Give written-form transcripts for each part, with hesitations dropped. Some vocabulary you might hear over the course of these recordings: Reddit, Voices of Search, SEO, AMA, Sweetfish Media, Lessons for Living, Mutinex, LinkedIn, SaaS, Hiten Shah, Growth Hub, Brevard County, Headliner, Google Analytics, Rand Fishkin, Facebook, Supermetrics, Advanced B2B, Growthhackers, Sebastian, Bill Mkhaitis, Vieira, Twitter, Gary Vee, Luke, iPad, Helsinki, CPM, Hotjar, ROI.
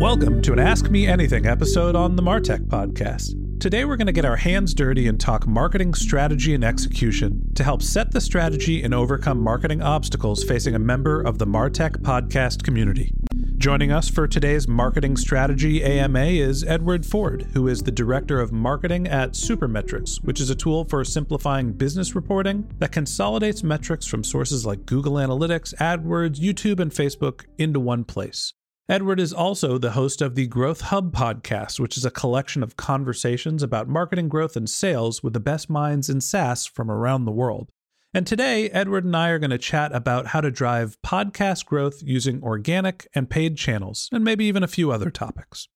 Welcome to an Ask Me Anything episode on the MarTech Podcast. Today we're going to get our hands dirty and talk marketing strategy and execution to help set the strategy and overcome marketing obstacles facing a member of the MarTech Podcast community. Joining us for today's Marketing Strategy AMA is Edward Ford, who is the Director of Marketing at Supermetrics, which is a tool for simplifying business reporting that consolidates metrics from sources like Google Analytics, AdWords, YouTube, and Facebook into one place. Edward is also the host of the Growth Hub podcast, which is a collection of conversations about marketing, growth, and sales with the best minds in SaaS from around the world. And today, Edward and I are going to chat about how to drive podcast growth using organic and paid channels, and maybe even a few other topics.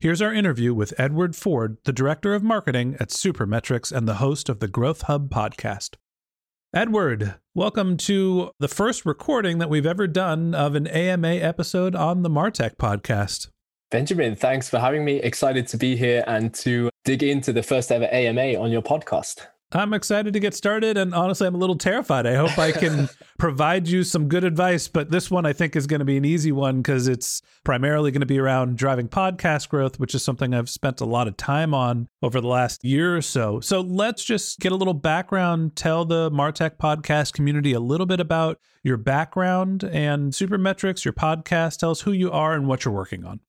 Here's our interview with Edward Ford, the Director of Marketing at Supermetrics and the host of the Growth Hub podcast. Edward, welcome to the first recording that we've ever done of an AMA episode on the MarTech Podcast. Benjamin, thanks for having me. Excited to be here and to dig into the first ever AMA on your podcast. I'm excited to get started, and honestly, I'm a little terrified. I hope I can provide you some good advice, but this one I think is going to be an easy one because it's primarily going to be around driving podcast growth, which is something I've spent a lot of time on over the last year or so. So let's just get a little background, tell the MarTech Podcast community a little bit about your background and Supermetrics, your podcast. Tell us who you are and what you're working on.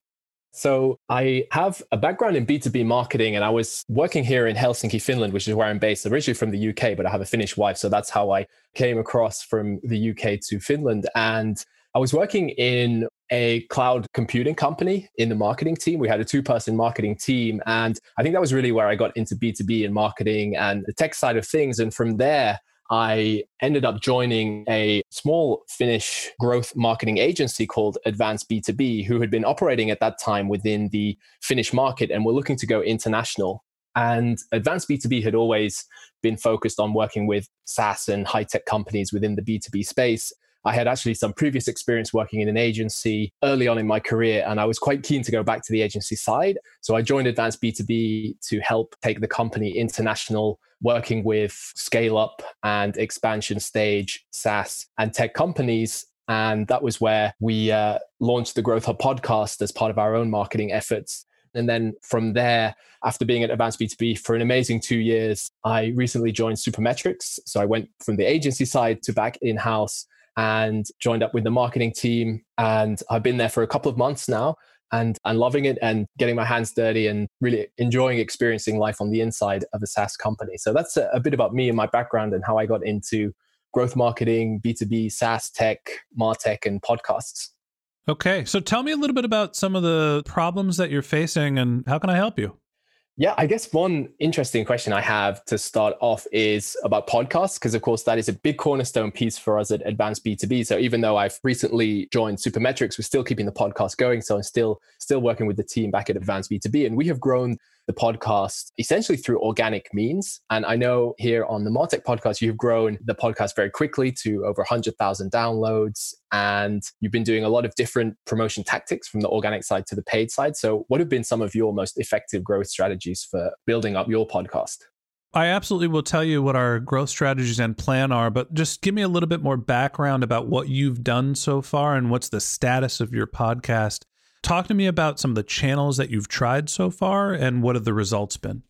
So I have a background in B2B marketing, and I was working here in Helsinki, Finland, which is where I'm based. Originally from the UK, but I have a Finnish wife. So that's how I came across from the UK to Finland. And I was working in a cloud computing company in the marketing team. We had a two-person marketing team. And I think that was really where I got into B2B and marketing and the tech side of things. And from there, I ended up joining a small Finnish growth marketing agency called Advanced B2B, who had been operating at that time within the Finnish market and were looking to go international. And Advanced B2B had always been focused on working with SaaS and high-tech companies within the B2B space. I had actually some previous experience working in an agency early on in my career, and I was quite keen to go back to the agency side. So I joined Advanced B2B to help take the company international, working with scale-up and expansion stage SaaS and tech companies. And that was where we launched the Growth Hub podcast as part of our own marketing efforts. And then from there, after being at Advanced B2B for an amazing 2 years, I recently joined Supermetrics. So I went from the agency side to back in-house and joined up with the marketing team. And I've been there for a couple of months now, and I'm loving it and getting my hands dirty and really enjoying experiencing life on the inside of a SaaS company. So that's a bit about me and my background and how I got into growth marketing, B2B, SaaS tech, MarTech, and podcasts. Okay. So tell me a little bit about some of the problems that you're facing and how can I help you? Yeah, I guess one interesting question I have to start off is about podcasts, because of course that is a big cornerstone piece for us at Advanced B2B. So even though I've recently joined Supermetrics, we're still keeping the podcast going. So I'm still working with the team back at Advanced B2B. And we have grown the podcast essentially through organic means. And I know here on the MarTech Podcast, you've grown the podcast very quickly to over 100,000 downloads. And you've been doing a lot of different promotion tactics from the organic side to the paid side. So what have been some of your most effective growth strategies for building up your podcast? I absolutely will tell you what our growth strategies and plan are, but just give me a little bit more background about what you've done so far and what's the status of your podcast. Talk to me about some of the channels that you've tried so far and what have the results been?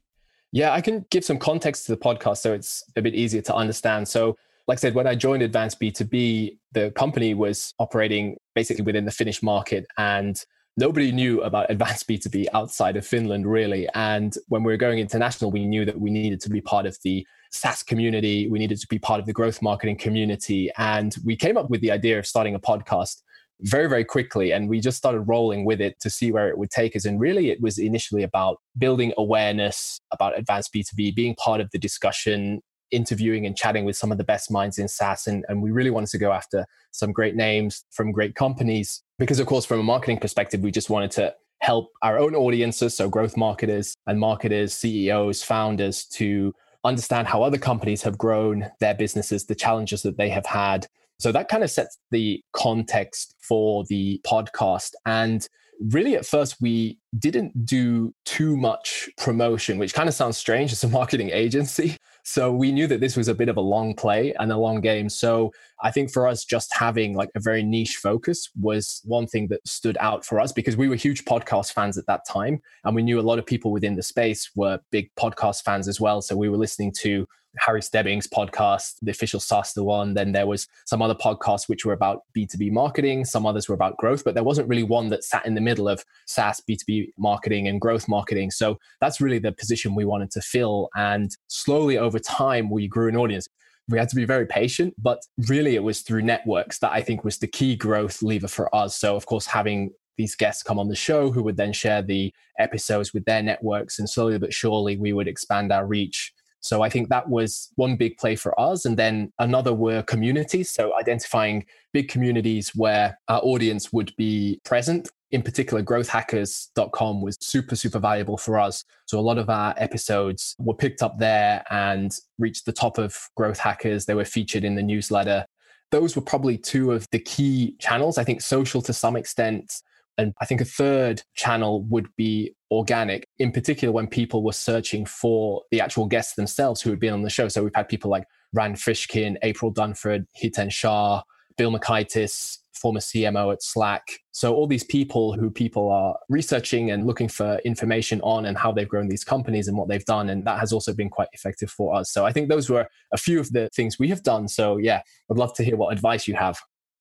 Yeah, I can give some context to the podcast so it's a bit easier to understand. So like I said, when I joined Advanced B2B, the company was operating basically within the Finnish market and nobody knew about Advanced B2B outside of Finland, really. And when we were going international, we knew that we needed to be part of the SaaS community. We needed to be part of the growth marketing community. And we came up with the idea of starting a podcast very, very quickly. And we just started rolling with it to see where it would take us. And really, it was initially about building awareness about Advanced B2B, being part of the discussion, interviewing and chatting with some of the best minds in SaaS. And we really wanted to go after some great names from great companies. Because of course, from a marketing perspective, we just wanted to help our own audiences, so growth marketers and marketers, CEOs, founders, to understand how other companies have grown their businesses, the challenges that they have had. So that kind of sets the context for the podcast. And really at first, we didn't do too much promotion, which kind of sounds strange as a marketing agency. So we knew that this was a bit of a long play and a long game. So I think for us, just having like a very niche focus was one thing that stood out for us because we were huge podcast fans at that time. And we knew a lot of people within the space were big podcast fans as well. So we were listening to Harry Stebbings' podcast, the official SaaS one. Then there was some other podcasts which were about B2B marketing. Some others were about growth, but there wasn't really one that sat in the middle of SaaS, B2B marketing and growth marketing. So that's really the position we wanted to fill. And slowly over time, we grew an audience. We had to be very patient, but really it was through networks that I think was the key growth lever for us. So of course, having these guests come on the show who would then share the episodes with their networks, and slowly but surely we would expand our reach. So I think that was one big play for us. And then another were communities. So identifying big communities where our audience would be present. In particular, growthhackers.com was super, super valuable for us. So a lot of our episodes were picked up there and reached the top of Growth Hackers. They were featured in the newsletter. Those were probably two of the key channels. I think social to some extent. And I think a third channel would be organic, in particular when people were searching for the actual guests themselves who had been on the show. So we've had people like Rand Fishkin, April Dunford, Hiten Shah, Bill Mkhaitis, former CMO at Slack. So all these people who people are researching and looking for information on and how they've grown these companies and what they've done. And that has also been quite effective for us. So I think those were a few of the things we have done. So yeah, I'd love to hear what advice you have.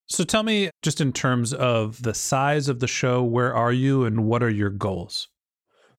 So tell me, just in terms of the size of the show, where are you and what are your goals?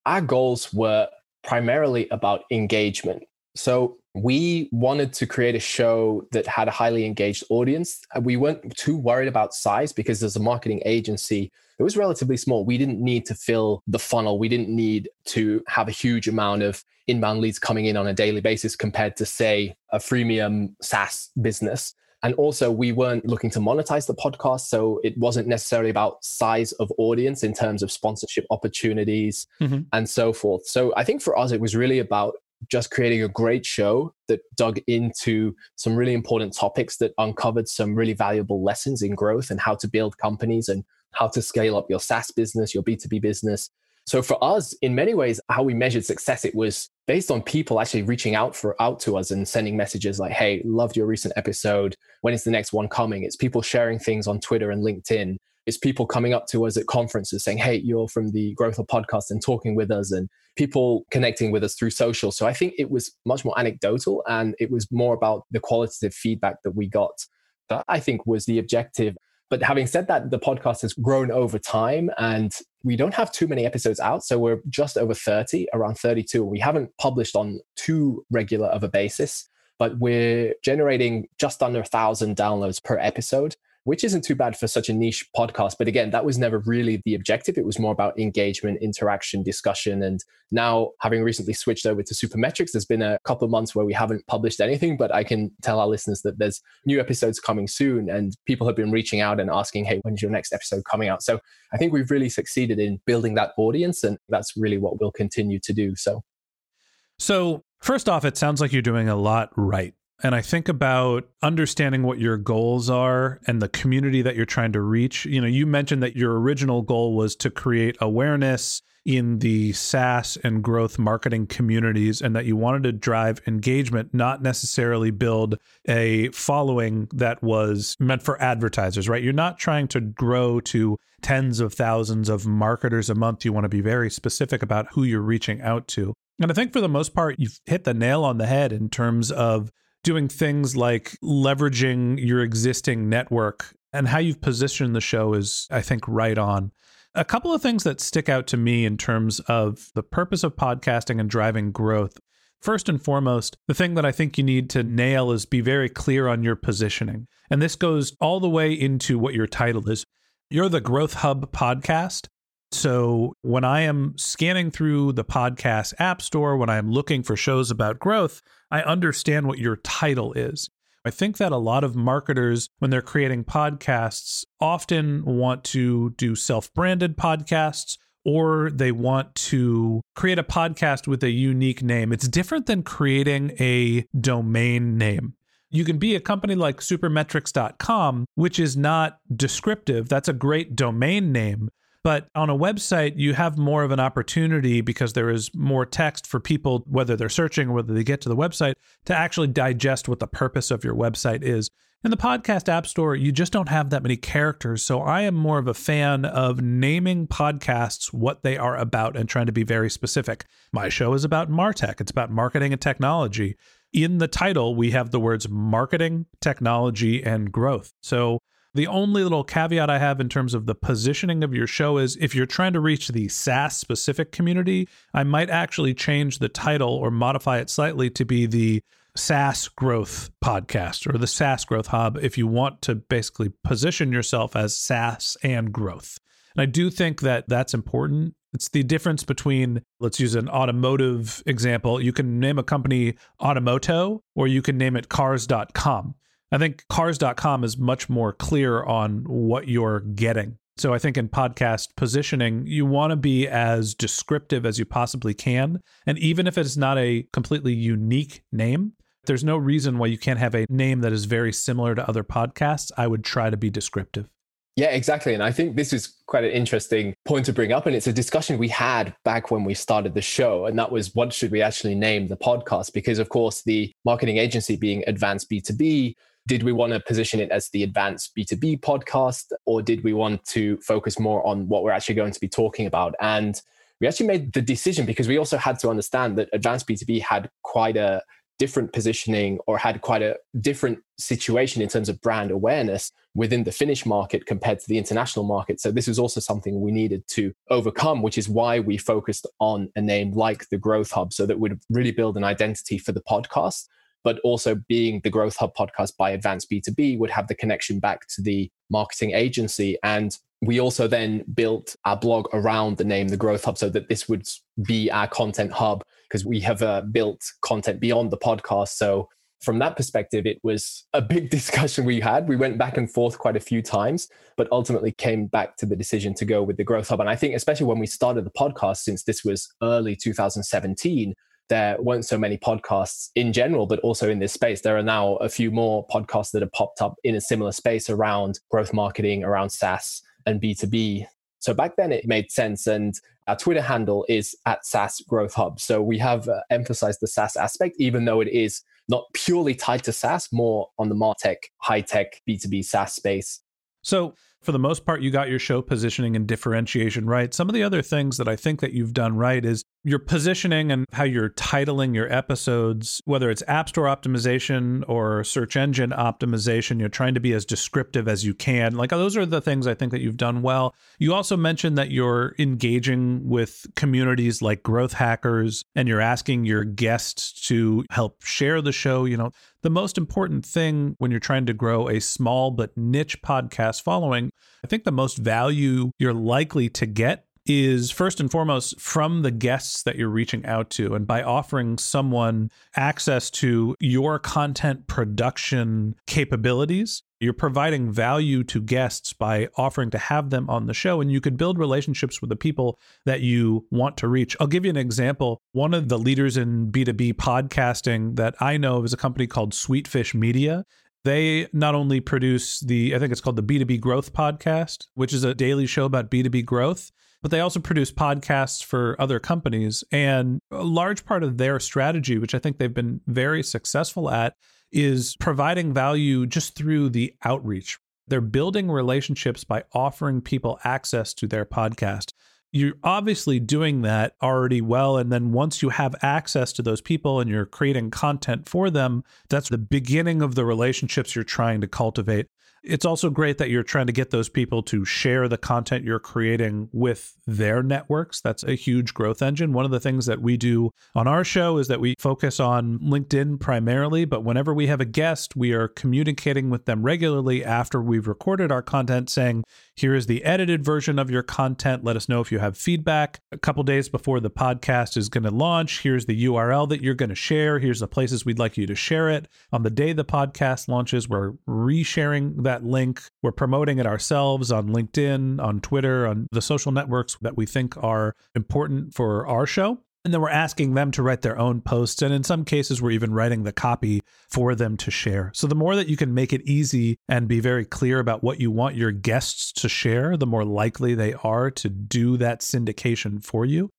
Our goals were primarily about engagement. So we wanted to create a show that had a highly engaged audience. We weren't too worried about size because as a marketing agency, it was relatively small. We didn't need to fill the funnel. We didn't need to have a huge amount of inbound leads coming in on a daily basis compared to, say, a freemium SaaS business. And also, we weren't looking to monetize the podcast. So it wasn't necessarily about size of audience in terms of sponsorship opportunities and so forth. So I think for us, it was really about just creating a great show that dug into some really important topics that uncovered some really valuable lessons in growth and how to build companies and how to scale up your SaaS business, your B2B business. So for us, in many ways, how we measured success, it was based on people actually reaching out to us and sending messages like, hey, loved your recent episode. When is the next one coming? It's people sharing things on Twitter and LinkedIn. It's people coming up to us at conferences saying, hey, you're from the Growth Hub podcast and talking with us, and people connecting with us through social. So I think it was much more anecdotal and it was more about the qualitative feedback that we got. That I think was the objective. But having said that, the podcast has grown over time and we don't have too many episodes out. So we're just over 30, around 32. We haven't published on too regular of a basis, but we're generating just under 1,000 downloads per episode, which isn't too bad for such a niche podcast. But again, that was never really the objective. It was more about engagement, interaction, discussion. And now, having recently switched over to Supermetrics, there's been a couple of months where we haven't published anything, but I can tell our listeners that there's new episodes coming soon. And people have been reaching out and asking, hey, when's your next episode coming out? So I think we've really succeeded in building that audience. And that's really what we'll continue to do. So first off, it sounds like you're doing a lot right. And I think about understanding what your goals are and the community that you're trying to reach. You mentioned that your original goal was to create awareness in the SaaS and growth marketing communities, and that you wanted to drive engagement, not necessarily build a following that was meant for advertisers, right? You're not trying to grow to tens of thousands of marketers a month. You want to be very specific about who you're reaching out to. And I think for the most part, you've hit the nail on the head in terms of doing things like leveraging your existing network, and how you've positioned the show is, I think, right on. A couple of things that stick out to me in terms of the purpose of podcasting and driving growth. First and foremost, the thing that I think you need to nail is be very clear on your positioning. And this goes all the way into what your title is. You're the Growth Hub podcast. So when I am scanning through the podcast app store, when I'm looking for shows about growth, I understand what your title is. I think that a lot of marketers, when they're creating podcasts, often want to do self-branded podcasts, or they want to create a podcast with a unique name. It's different than creating a domain name. You can be a company like Supermetrics.com, which is not descriptive. That's a great domain name. But on a website, you have more of an opportunity because there is more text for people, whether they're searching or whether they get to the website, to actually digest what the purpose of your website is. In the podcast app store, you just don't have that many characters. So I am more of a fan of naming podcasts what they are about and trying to be very specific. My show is about MarTech. It's about marketing and technology. In the title, we have the words marketing, technology, and growth. So the only little caveat I have in terms of the positioning of your show is if you're trying to reach the SaaS-specific community, I might actually change the title or modify it slightly to be the SaaS Growth Podcast or the SaaS Growth Hub if you want to basically position yourself as SaaS and growth. And I do think that that's important. It's the difference between, let's use an automotive example. You can name a company Automoto, or you can name it Cars.com. I think cars.com is much more clear on what you're getting. So I think in podcast positioning, you want to be as descriptive as you possibly can. And even if it's not a completely unique name, there's no reason why you can't have a name that is very similar to other podcasts. I would try to be descriptive. Yeah, exactly. And I think this is quite an interesting point to bring up. And it's a discussion we had back when we started the show. And that was, what should we actually name the podcast? Because of course, the marketing agency being Advanced B2B, did we want to position it as the Advanced B2B podcast, or did we want to focus more on what we're actually going to be talking about? And we actually made the decision because we also had to understand that Advanced B2B had quite a different positioning, or had quite a different situation in terms of brand awareness within the Finnish market compared to the international market. So this was also something we needed to overcome, which is why we focused on a name like the Growth Hub, so that would really build an identity for the podcast. But also being the Growth Hub podcast by Advanced B2B would have the connection back to the marketing agency. And we also then built our blog around the name, the Growth Hub, so that this would be our content hub, because we have built content beyond the podcast. So from that perspective, it was a big discussion we had. We went back and forth quite a few times, but ultimately came back to the decision to go with the Growth Hub. And I think especially when we started the podcast, since this was early 2017, there weren't so many podcasts in general, but also in this space. There are now a few more podcasts that have popped up in a similar space around growth marketing, around SaaS and B2B. So back then it made sense. And our Twitter handle is @SaaS Growth Hub. So we have emphasized the SaaS aspect, even though it is not purely tied to SaaS, more on the MarTech, high-tech B2B SaaS space. So for the most part, you got your show positioning and differentiation right. Some of the other things that I think that you've done right is your positioning and how you're titling your episodes, whether it's app store optimization or search engine optimization, you're trying to be as descriptive as you can. Like, those are the things I think that you've done well. You also mentioned that you're engaging with communities like growth hackers, and you're asking your guests to help share the show. You know, the most important thing when you're trying to grow a small but niche podcast following, I think the most value you're likely to get is first and foremost from the guests that you're reaching out to. And by offering someone access to your content production capabilities, you're providing value to guests by offering to have them on the show, and you could build relationships with the people that you want to reach. I'll give you an example. One of the leaders in B2B podcasting that I know of is a company called Sweetfish Media. They not only produce I think it's called the B2B Growth Podcast, which is a daily show about B2B growth, but they also produce podcasts for other companies. And a large part of their strategy, which I think they've been very successful at, is providing value just through the outreach. They're building relationships by offering people access to their podcast. You're obviously doing that already well. And then once you have access to those people and you're creating content for them, that's the beginning of the relationships you're trying to cultivate. It's also great that you're trying to get those people to share the content you're creating with their networks. That's a huge growth engine. One of the things that we do on our show is that we focus on LinkedIn primarily, but whenever we have a guest, we are communicating with them regularly after we've recorded our content saying, here is the edited version of your content. Let us know if you have feedback. A couple days before the podcast is going to launch, here's the URL that you're going to share. Here's the places we'd like you to share it. On the day the podcast launches, we're resharing that link. We're promoting it ourselves on LinkedIn, on Twitter, on the social networks that we think are important for our show. And then we're asking them to write their own posts. And in some cases, we're even writing the copy for them to share. So the more that you can make it easy and be very clear about what you want your guests to share, the more likely they are to do that syndication for you.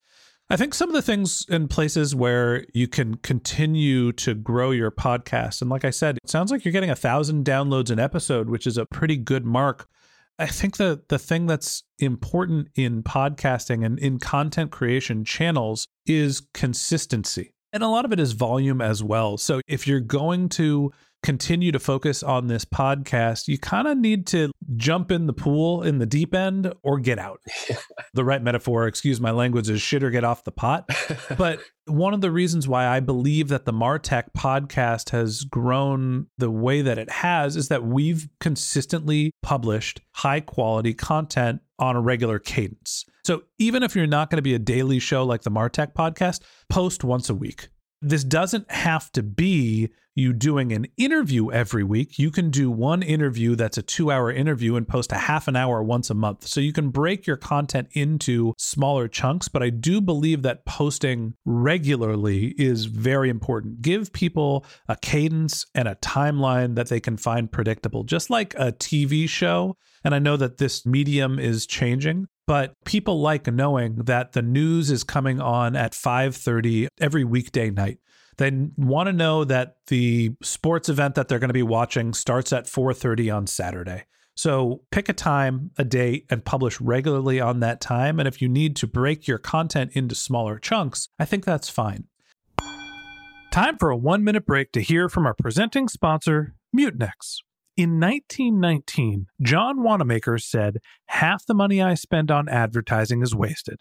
I think some of the things and places where you can continue to grow your podcast, and like I said, it sounds like you're getting 1,000 downloads an episode, which is a pretty good mark. I think the thing that's important in podcasting and in content creation channels is consistency. And a lot of it is volume as well. So if you're going to continue to focus on this podcast, you kind of need to jump in the pool in the deep end or get out. The right metaphor, excuse my language, is shit or get off the pot. But one of the reasons why I believe that the MarTech podcast has grown the way that it has is that we've consistently published high quality content on a regular cadence. So even if you're not going to be a daily show like the MarTech podcast, post once a week. This doesn't have to be you doing an interview every week. You can do one interview that's a 2-hour interview and post a half an hour once a month. So you can break your content into smaller chunks, but I do believe that posting regularly is very important. Give people a cadence and a timeline that they can find predictable, just like a TV show. And I know that this medium is changing, but people like knowing that the news is coming on at 5:30 every weekday night. They want to know that the sports event that they're going to be watching starts at 4:30 on Saturday. So pick a time, a date, and publish regularly on that time. And if you need to break your content into smaller chunks, I think that's fine. Time for a 1-minute break to hear from our presenting sponsor, Mutinex. In 1919, John Wanamaker said, "Half the money I spend on advertising is wasted.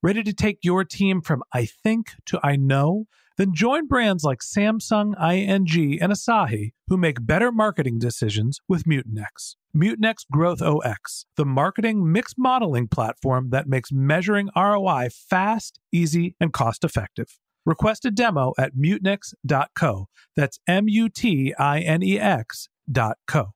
Ready to take your team from "I think" to "I know"? Then join brands like Samsung, ING, and Asahi who make better marketing decisions with Mutinex. Mutinex Growth OX, the marketing mix modeling platform that makes measuring ROI fast, easy, and cost-effective. Request a demo at mutinex.co. That's MUTINEX.co.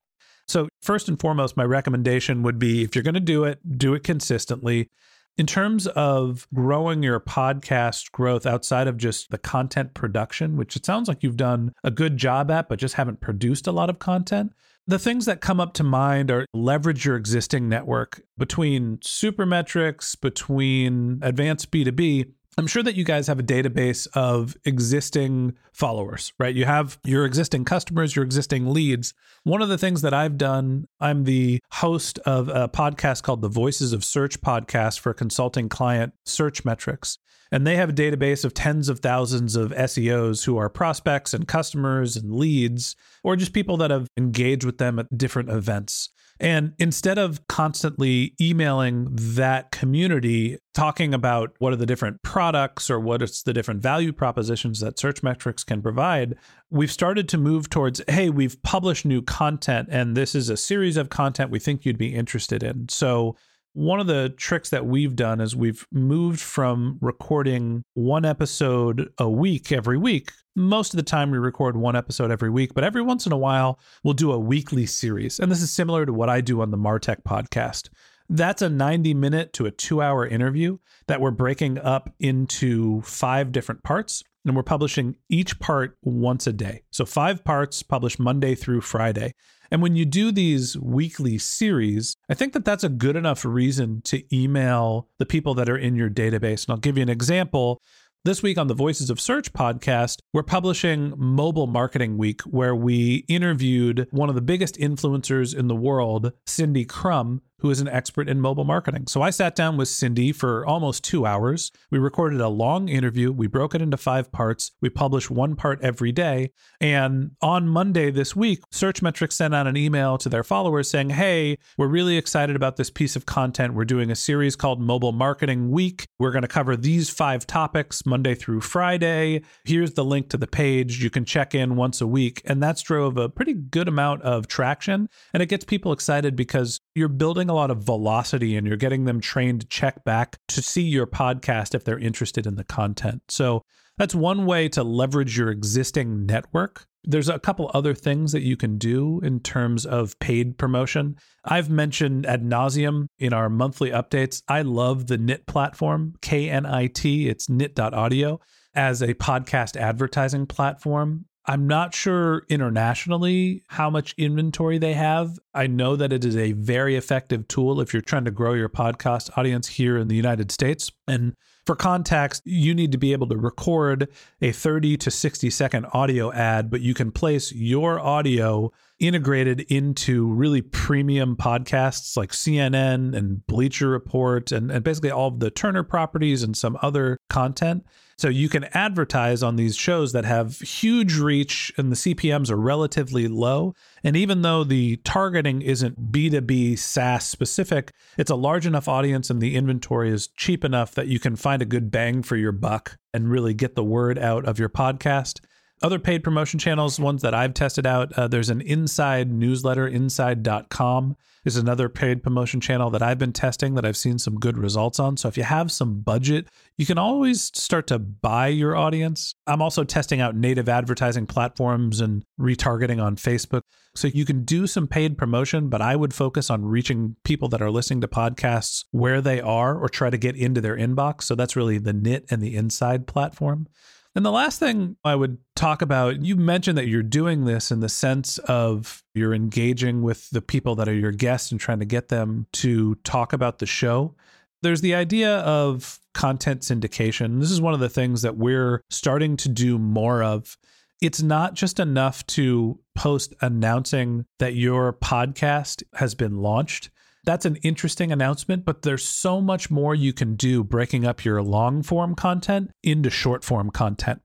So first and foremost, my recommendation would be if you're going to do it consistently. In terms of growing your podcast growth outside of just the content production, which it sounds like you've done a good job at, but just haven't produced a lot of content, the things that come up to mind are leverage your existing network. Between Supermetrics, between Advanced B2B, I'm sure that you guys have a database of existing followers, right? You have your existing customers, your existing leads. One of the things that I've done, I'm the host of a podcast called the Voices of Search podcast for consulting client Searchmetrics. And they have a database of tens of thousands of SEOs who are prospects and customers and leads, or just people that have engaged with them at different events. And instead of constantly emailing that community, talking about what are the different products or what is the different value propositions that Searchmetrics can provide, we've started to move towards, hey, we've published new content and this is a series of content we think you'd be interested in. So one of the tricks that we've done is we've moved from recording one episode a week every week. Most of the time we record one episode every week, but every once in a while we'll do a weekly series. And this is similar to what I do on the MarTech podcast. That's a 90-minute to a 2-hour interview that we're breaking up into 5 different parts. And we're publishing each part once a day. So 5 parts published Monday through Friday. And when you do these weekly series, I think that that's a good enough reason to email the people that are in your database. And I'll give you an example. This week on the Voices of Search podcast, we're publishing Mobile Marketing Week, where we interviewed one of the biggest influencers in the world, Cindy Crumb, who is an expert in mobile marketing. So I sat down with Cindy for almost 2 hours. We recorded a long interview. We broke it into 5 parts. We publish one part every day. And on Monday this week, Searchmetrics sent out an email to their followers saying, hey, we're really excited about this piece of content. We're doing a series called Mobile Marketing Week. We're going to cover these 5 topics Monday through Friday. Here's the link to the page. You can check in once a week. And that's drove a pretty good amount of traction. And it gets people excited because you're building a lot of velocity and you're getting them trained to check back to see your podcast if they're interested in the content. So that's one way to leverage your existing network. There's a couple other things that you can do in terms of paid promotion. I've mentioned ad nauseum in our monthly updates. I love the Knit platform, Knit, it's knit.audio, as a podcast advertising platform. I'm not sure internationally how much inventory they have. I know that it is a very effective tool if you're trying to grow your podcast audience here in the United States. And for context, you need to be able to record a 30 to 60-second audio ad, but you can place your audio integrated into really premium podcasts like CNN and Bleacher Report and basically all of the Turner properties and some other content. So you can advertise on these shows that have huge reach and the CPMs are relatively low. And even though the targeting isn't B2B SaaS specific, it's a large enough audience and the inventory is cheap enough that you can find a good bang for your buck and really get the word out of your podcast. Other paid promotion channels, ones that I've tested out, there's an Inside newsletter, inside.com is another paid promotion channel that I've been testing that I've seen some good results on. So if you have some budget, you can always start to buy your audience. I'm also testing out native advertising platforms and retargeting on Facebook. So you can do some paid promotion, but I would focus on reaching people that are listening to podcasts where they are or try to get into their inbox. So that's really the Knit and the Inside platform. And the last thing I would talk about, you mentioned that you're doing this in the sense of you're engaging with the people that are your guests and trying to get them to talk about the show. There's the idea of content syndication. This is one of the things that we're starting to do more of. It's not just enough to post announcing that your podcast has been launched. That's an interesting announcement, but there's so much more you can do breaking up your long-form content into short-form content.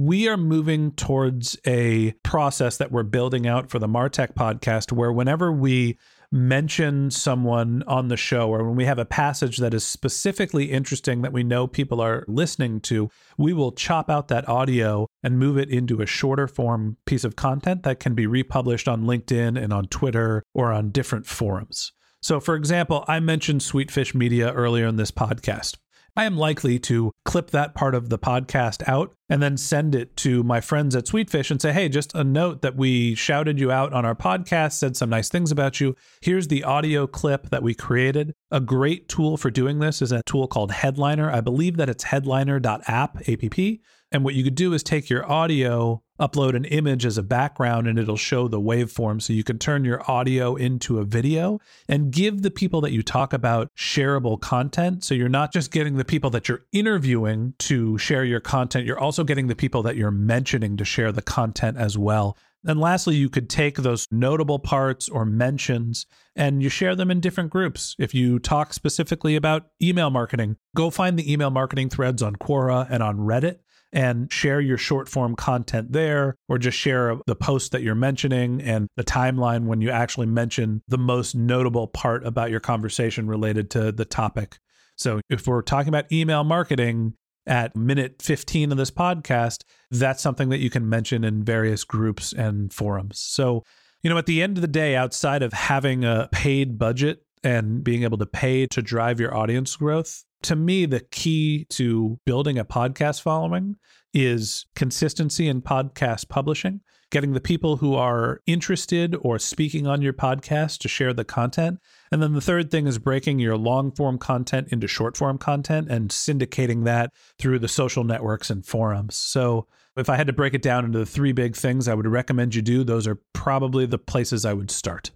We are moving towards a process that we're building out for the MarTech podcast where whenever we mention someone on the show or when we have a passage that is specifically interesting that we know people are listening to, we will chop out that audio and move it into a shorter form piece of content that can be republished on LinkedIn and on Twitter or on different forums. So for example, I mentioned Sweetfish Media earlier in this podcast. I am likely to clip that part of the podcast out and then send it to my friends at Sweetfish and say, hey, just a note that we shouted you out on our podcast, said some nice things about you. Here's the audio clip that we created. A great tool for doing this is a tool called Headliner. I believe that it's headliner.app. And what you could do is take your audio upload an image as a background and it'll show the waveform. So you can turn your audio into a video and give the people that you talk about shareable content. So you're not just getting the people that you're interviewing to share your content. You're also getting the people that you're mentioning to share the content as well. And lastly, you could take those notable parts or mentions and you share them in different groups. If you talk specifically about email marketing, go find the email marketing threads on Quora and on Reddit and share your short form content there, or just share the post that you're mentioning and the timeline when you actually mention the most notable part about your conversation related to the topic. So if we're talking about email marketing, at minute 15 of this podcast, that's something that you can mention in various groups and forums. So, at the end of the day, outside of having a paid budget and being able to pay to drive your audience growth, to me, the key to building a podcast following is consistency in podcast publishing, getting the people who are interested or speaking on your podcast to share the content. And then the third thing is breaking your long-form content into short-form content and syndicating that through the social networks and forums. So if I had to break it down into the three big things I would recommend you do, those are probably the places I would start.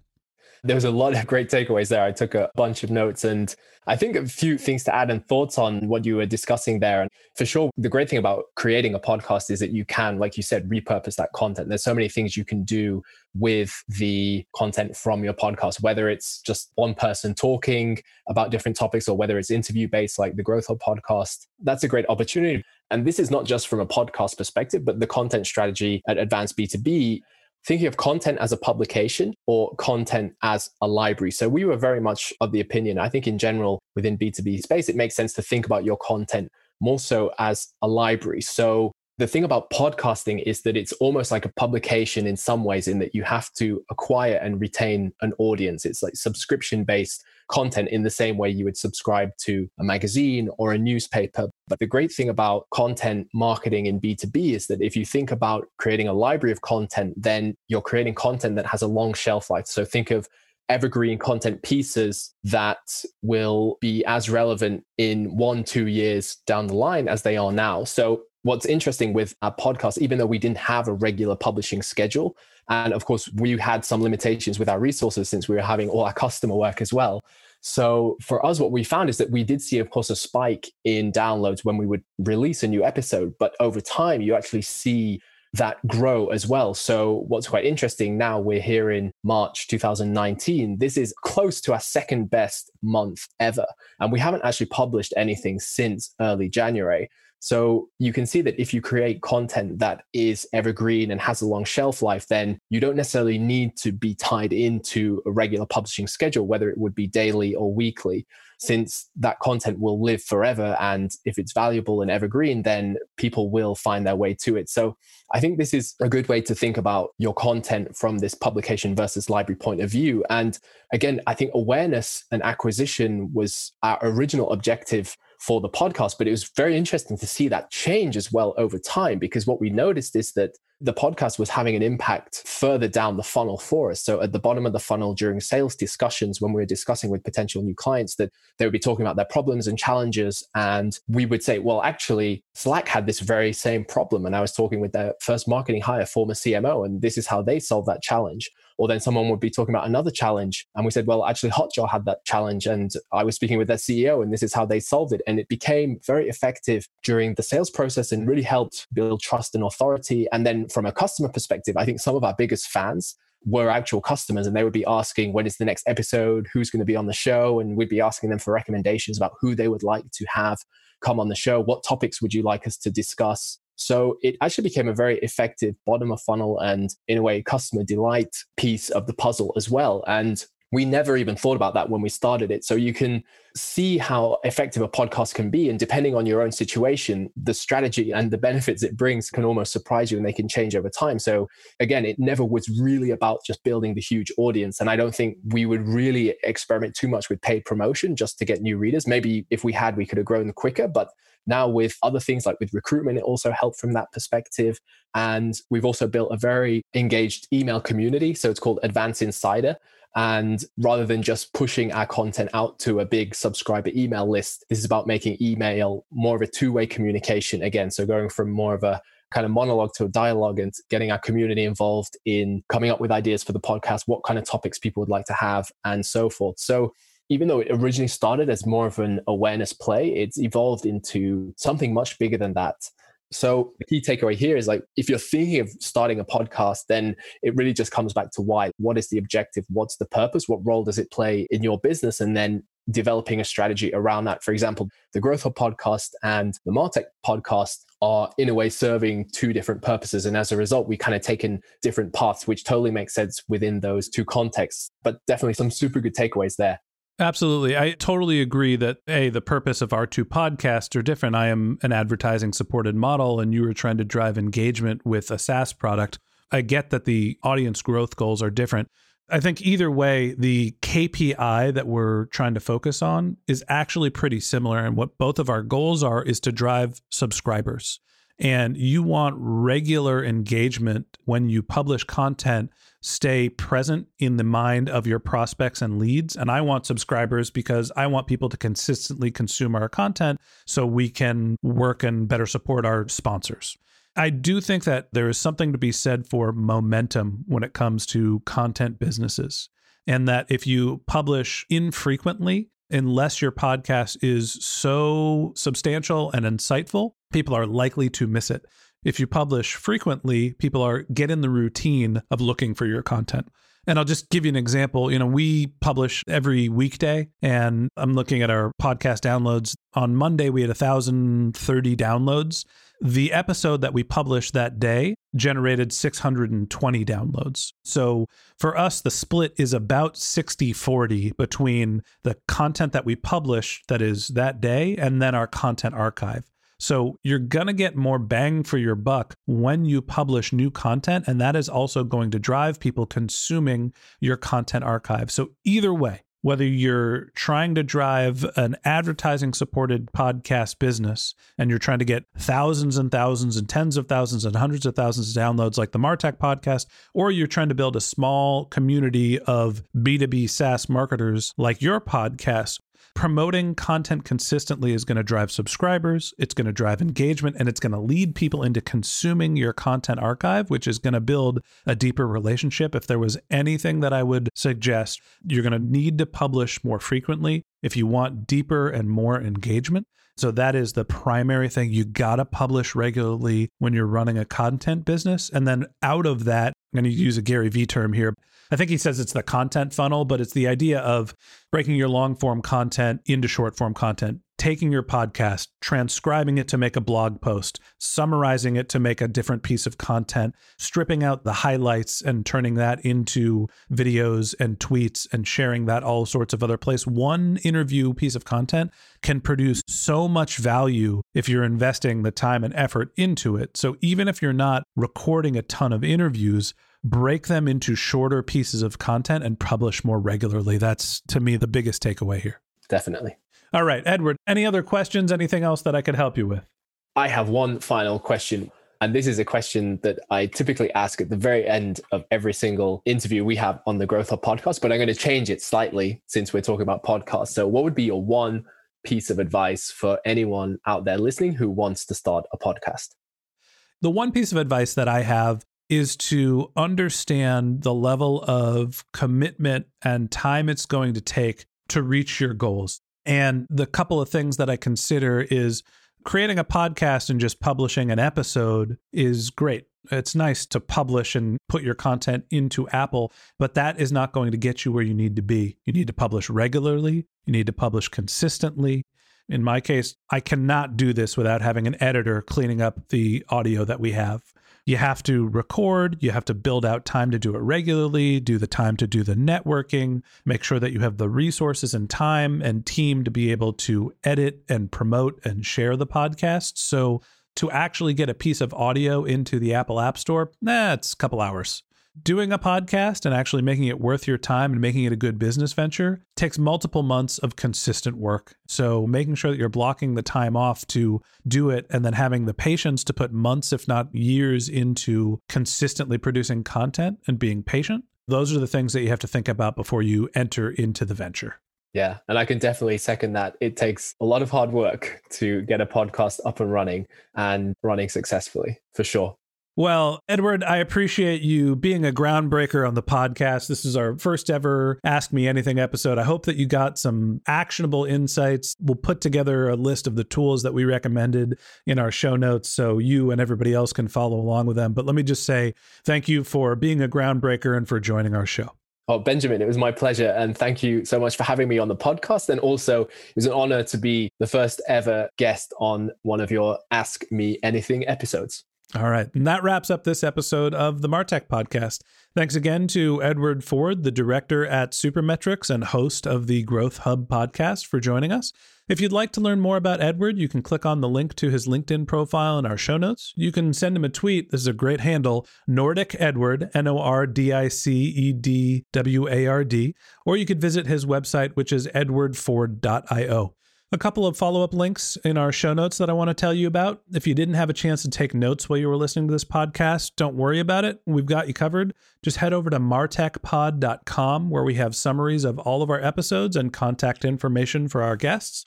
There was a lot of great takeaways there. I took a bunch of notes and I think a few things to add and thoughts on what you were discussing there. And for sure, the great thing about creating a podcast is that you can, like you said, repurpose that content. There's so many things you can do with the content from your podcast, whether it's just one person talking about different topics or whether it's interview-based like the Growth Hub podcast. That's a great opportunity. And this is not just from a podcast perspective, but the content strategy at Advanced B2B, thinking of content as a publication or content as a library. So we were very much of the opinion, I think in general, within B2B space, it makes sense to think about your content more so as a library. So the thing about podcasting is that it's almost like a publication in some ways, in that you have to acquire and retain an audience. It's like subscription-based content in the same way you would subscribe to a magazine or a newspaper. But the great thing about content marketing in B2B is that if you think about creating a library of content, then you're creating content that has a long shelf life. So think of evergreen content pieces that will be as relevant in 1-2 years down the line as they are now. So what's interesting with our podcast, even though we didn't have a regular publishing schedule, and of course, we had some limitations with our resources since we were having all our customer work as well. So for us, what we found is that we did see, of course, a spike in downloads when we would release a new episode. But over time, you actually see that grow as well. So what's quite interesting now, we're here in March 2019. This is close to our second best month ever. And we haven't actually published anything since early January. So you can see that if you create content that is evergreen and has a long shelf life, then you don't necessarily need to be tied into a regular publishing schedule, whether it would be daily or weekly, since that content will live forever. And if it's valuable and evergreen, then people will find their way to it. So I think this is a good way to think about your content from this publication versus library point of view. And again, I think awareness and acquisition was our original objective for the podcast, but it was very interesting to see that change as well over time, because what we noticed is that the podcast was having an impact further down the funnel for us. So at the bottom of the funnel during sales discussions, when we were discussing with potential new clients, that they would be talking about their problems and challenges. And we would say, well, actually, Slack had this very same problem. And I was talking with their first marketing hire, former CMO, and this is how they solved that challenge. Or then someone would be talking about another challenge. And we said, well, actually, Hotjar had that challenge. And I was speaking with their CEO, and this is how they solved it. And it became very effective during the sales process and really helped build trust and authority. And then from a customer perspective, I think some of our biggest fans were actual customers, and they would be asking, when is the next episode? Who's going to be on the show? And we'd be asking them for recommendations about who they would like to have come on the show. What topics would you like us to discuss? So it actually became a very effective bottom of funnel and, in a way, customer delight piece of the puzzle as well. And we never even thought about that when we started it. So you can see how effective a podcast can be. And depending on your own situation, the strategy and the benefits it brings can almost surprise you, and they can change over time. So again, it never was really about just building the huge audience. And I don't think we would really experiment too much with paid promotion just to get new readers. Maybe if we had, we could have grown quicker. But now with other things like with recruitment, it also helped from that perspective. And we've also built a very engaged email community. So it's called Advanced Insider. And rather than just pushing our content out to a big subscriber email list, this is about making email more of a two-way communication again. So going from more of a kind of monologue to a dialogue and getting our community involved in coming up with ideas for the podcast, what kind of topics people would like to have and so forth. So even though it originally started as more of an awareness play, it's evolved into something much bigger than that. So the key takeaway here is, like, if you're thinking of starting a podcast, then it really just comes back to why. What is the objective? What's the purpose? What role does it play in your business? And then developing a strategy around that. For example, the Growth Hub podcast and the MarTech podcast are in a way serving two different purposes. And as a result, we kind of taken different paths, which totally makes sense within those two contexts, but definitely some super good takeaways there. Absolutely. I totally agree that, A, the purpose of our two podcasts are different. I am an advertising supported model, and you were trying to drive engagement with a SaaS product. I get that the audience growth goals are different. I think either way, the KPI that we're trying to focus on is actually pretty similar. And what both of our goals are is to drive subscribers. And you want regular engagement when you publish content, stay present in the mind of your prospects and leads. And I want subscribers because I want people to consistently consume our content so we can work and better support our sponsors. I do think that there is something to be said for momentum when it comes to content businesses, and that if you publish infrequently, unless your podcast is so substantial and insightful, people are likely to miss it. If you publish frequently, people get in the routine of looking for your content. And I'll just give you an example. You know, we publish every weekday, and I'm looking at our podcast downloads. On Monday, we had 1,030 downloads. The episode that we published that day generated 620 downloads. So for us, the split is about 60-40 between the content that we publish that is that day and then our content archive. So you're going to get more bang for your buck when you publish new content, and that is also going to drive people consuming your content archive. So either way, whether you're trying to drive an advertising-supported podcast business and you're trying to get thousands and thousands and tens of thousands and hundreds of thousands of downloads like the MarTech podcast, or you're trying to build a small community of B2B SaaS marketers like your podcast, promoting content consistently is going to drive subscribers, it's going to drive engagement, and it's going to lead people into consuming your content archive, which is going to build a deeper relationship. If there was anything that I would suggest, you're going to need to publish more frequently if you want deeper and more engagement. So that is the primary thing. You got to publish regularly when you're running a content business. And then out of that, I'm going to use a Gary Vee term here. I think he says it's the content funnel, but it's the idea of breaking your long form content into short form content, taking your podcast, transcribing it to make a blog post, summarizing it to make a different piece of content, stripping out the highlights and turning that into videos and tweets and sharing that all sorts of other places. One interview piece of content can produce so much value if you're investing the time and effort into it. So even if you're not recording a ton of interviews, break them into shorter pieces of content and publish more regularly. That's, to me, the biggest takeaway here. Definitely. All right, Edward, any other questions? Anything else that I could help you with? I have one final question. And this is a question that I typically ask at the very end of every single interview we have on the Growth Hub podcast, but I'm going to change it slightly since we're talking about podcasts. So what would be your one piece of advice for anyone out there listening who wants to start a podcast? The one piece of advice that I have is to understand the level of commitment and time it's going to take to reach your goals. And the couple of things that I consider is creating a podcast and just publishing an episode is great. It's nice to publish and put your content into Apple, but that is not going to get you where you need to be. You need to publish regularly. You need to publish consistently. In my case, I cannot do this without having an editor cleaning up the audio that we have. You have to record, you have to build out time to do it regularly, do the time to do the networking, make sure that you have the resources and time and team to be able to edit and promote and share the podcast. So to actually get a piece of audio into the Apple App Store, it's a couple hours. Doing a podcast and actually making it worth your time and making it a good business venture takes multiple months of consistent work. So making sure that you're blocking the time off to do it and then having the patience to put months, if not years, into consistently producing content and being patient. Those are the things that you have to think about before you enter into the venture. Yeah. And I can definitely second that. It takes a lot of hard work to get a podcast up and running successfully, for sure. Well, Edward, I appreciate you being a groundbreaker on the podcast. This is our first ever Ask Me Anything episode. I hope that you got some actionable insights. We'll put together a list of the tools that we recommended in our show notes so you and everybody else can follow along with them. But let me just say thank you for being a groundbreaker and for joining our show. Oh, Benjamin, it was my pleasure. And thank you so much for having me on the podcast. And also, it was an honor to be the first ever guest on one of your Ask Me Anything episodes. All right. And that wraps up this episode of the MarTech Podcast. Thanks again to Edward Ford, the director at Supermetrics and host of the Growth Hub podcast, for joining us. If you'd like to learn more about Edward, you can click on the link to his LinkedIn profile in our show notes. You can send him a tweet. This is a great handle, Nordic Edward, NORDICEDWARD. Or you could visit his website, which is edwardford.io. A couple of follow-up links in our show notes that I want to tell you about. If you didn't have a chance to take notes while you were listening to this podcast, don't worry about it. We've got you covered. Just head over to martechpod.com, where we have summaries of all of our episodes and contact information for our guests.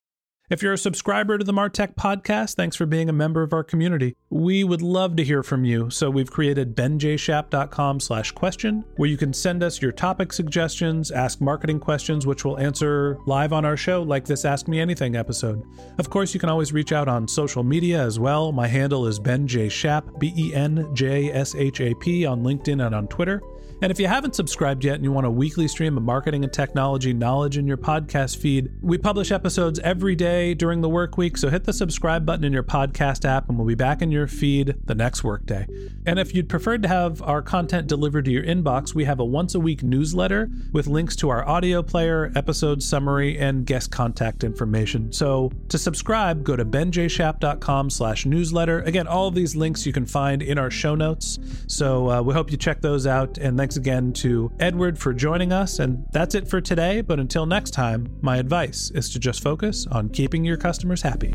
If you're a subscriber to the MarTech Podcast, thanks for being a member of our community. We would love to hear from you, so we've created benjshap.com/question, where you can send us your topic suggestions, ask marketing questions, which we'll answer live on our show, like this Ask Me Anything episode. Of course, you can always reach out on social media as well. My handle is benjshap, BENJSHAP, on LinkedIn and on Twitter. And if you haven't subscribed yet and you want a weekly stream of marketing and technology knowledge in your podcast feed, we publish episodes every day during the work week. So hit the subscribe button in your podcast app and we'll be back in your feed the next workday. And if you'd prefer to have our content delivered to your inbox, we have a once a week newsletter with links to our audio player, episode summary, and guest contact information. So to subscribe, go to benjshap.com/newsletter. Again, all of these links you can find in our show notes. So we hope you check those out. And thanks again to Edward for joining us. And that's it for today. But until next time, my advice is to just focus on keeping your customers happy.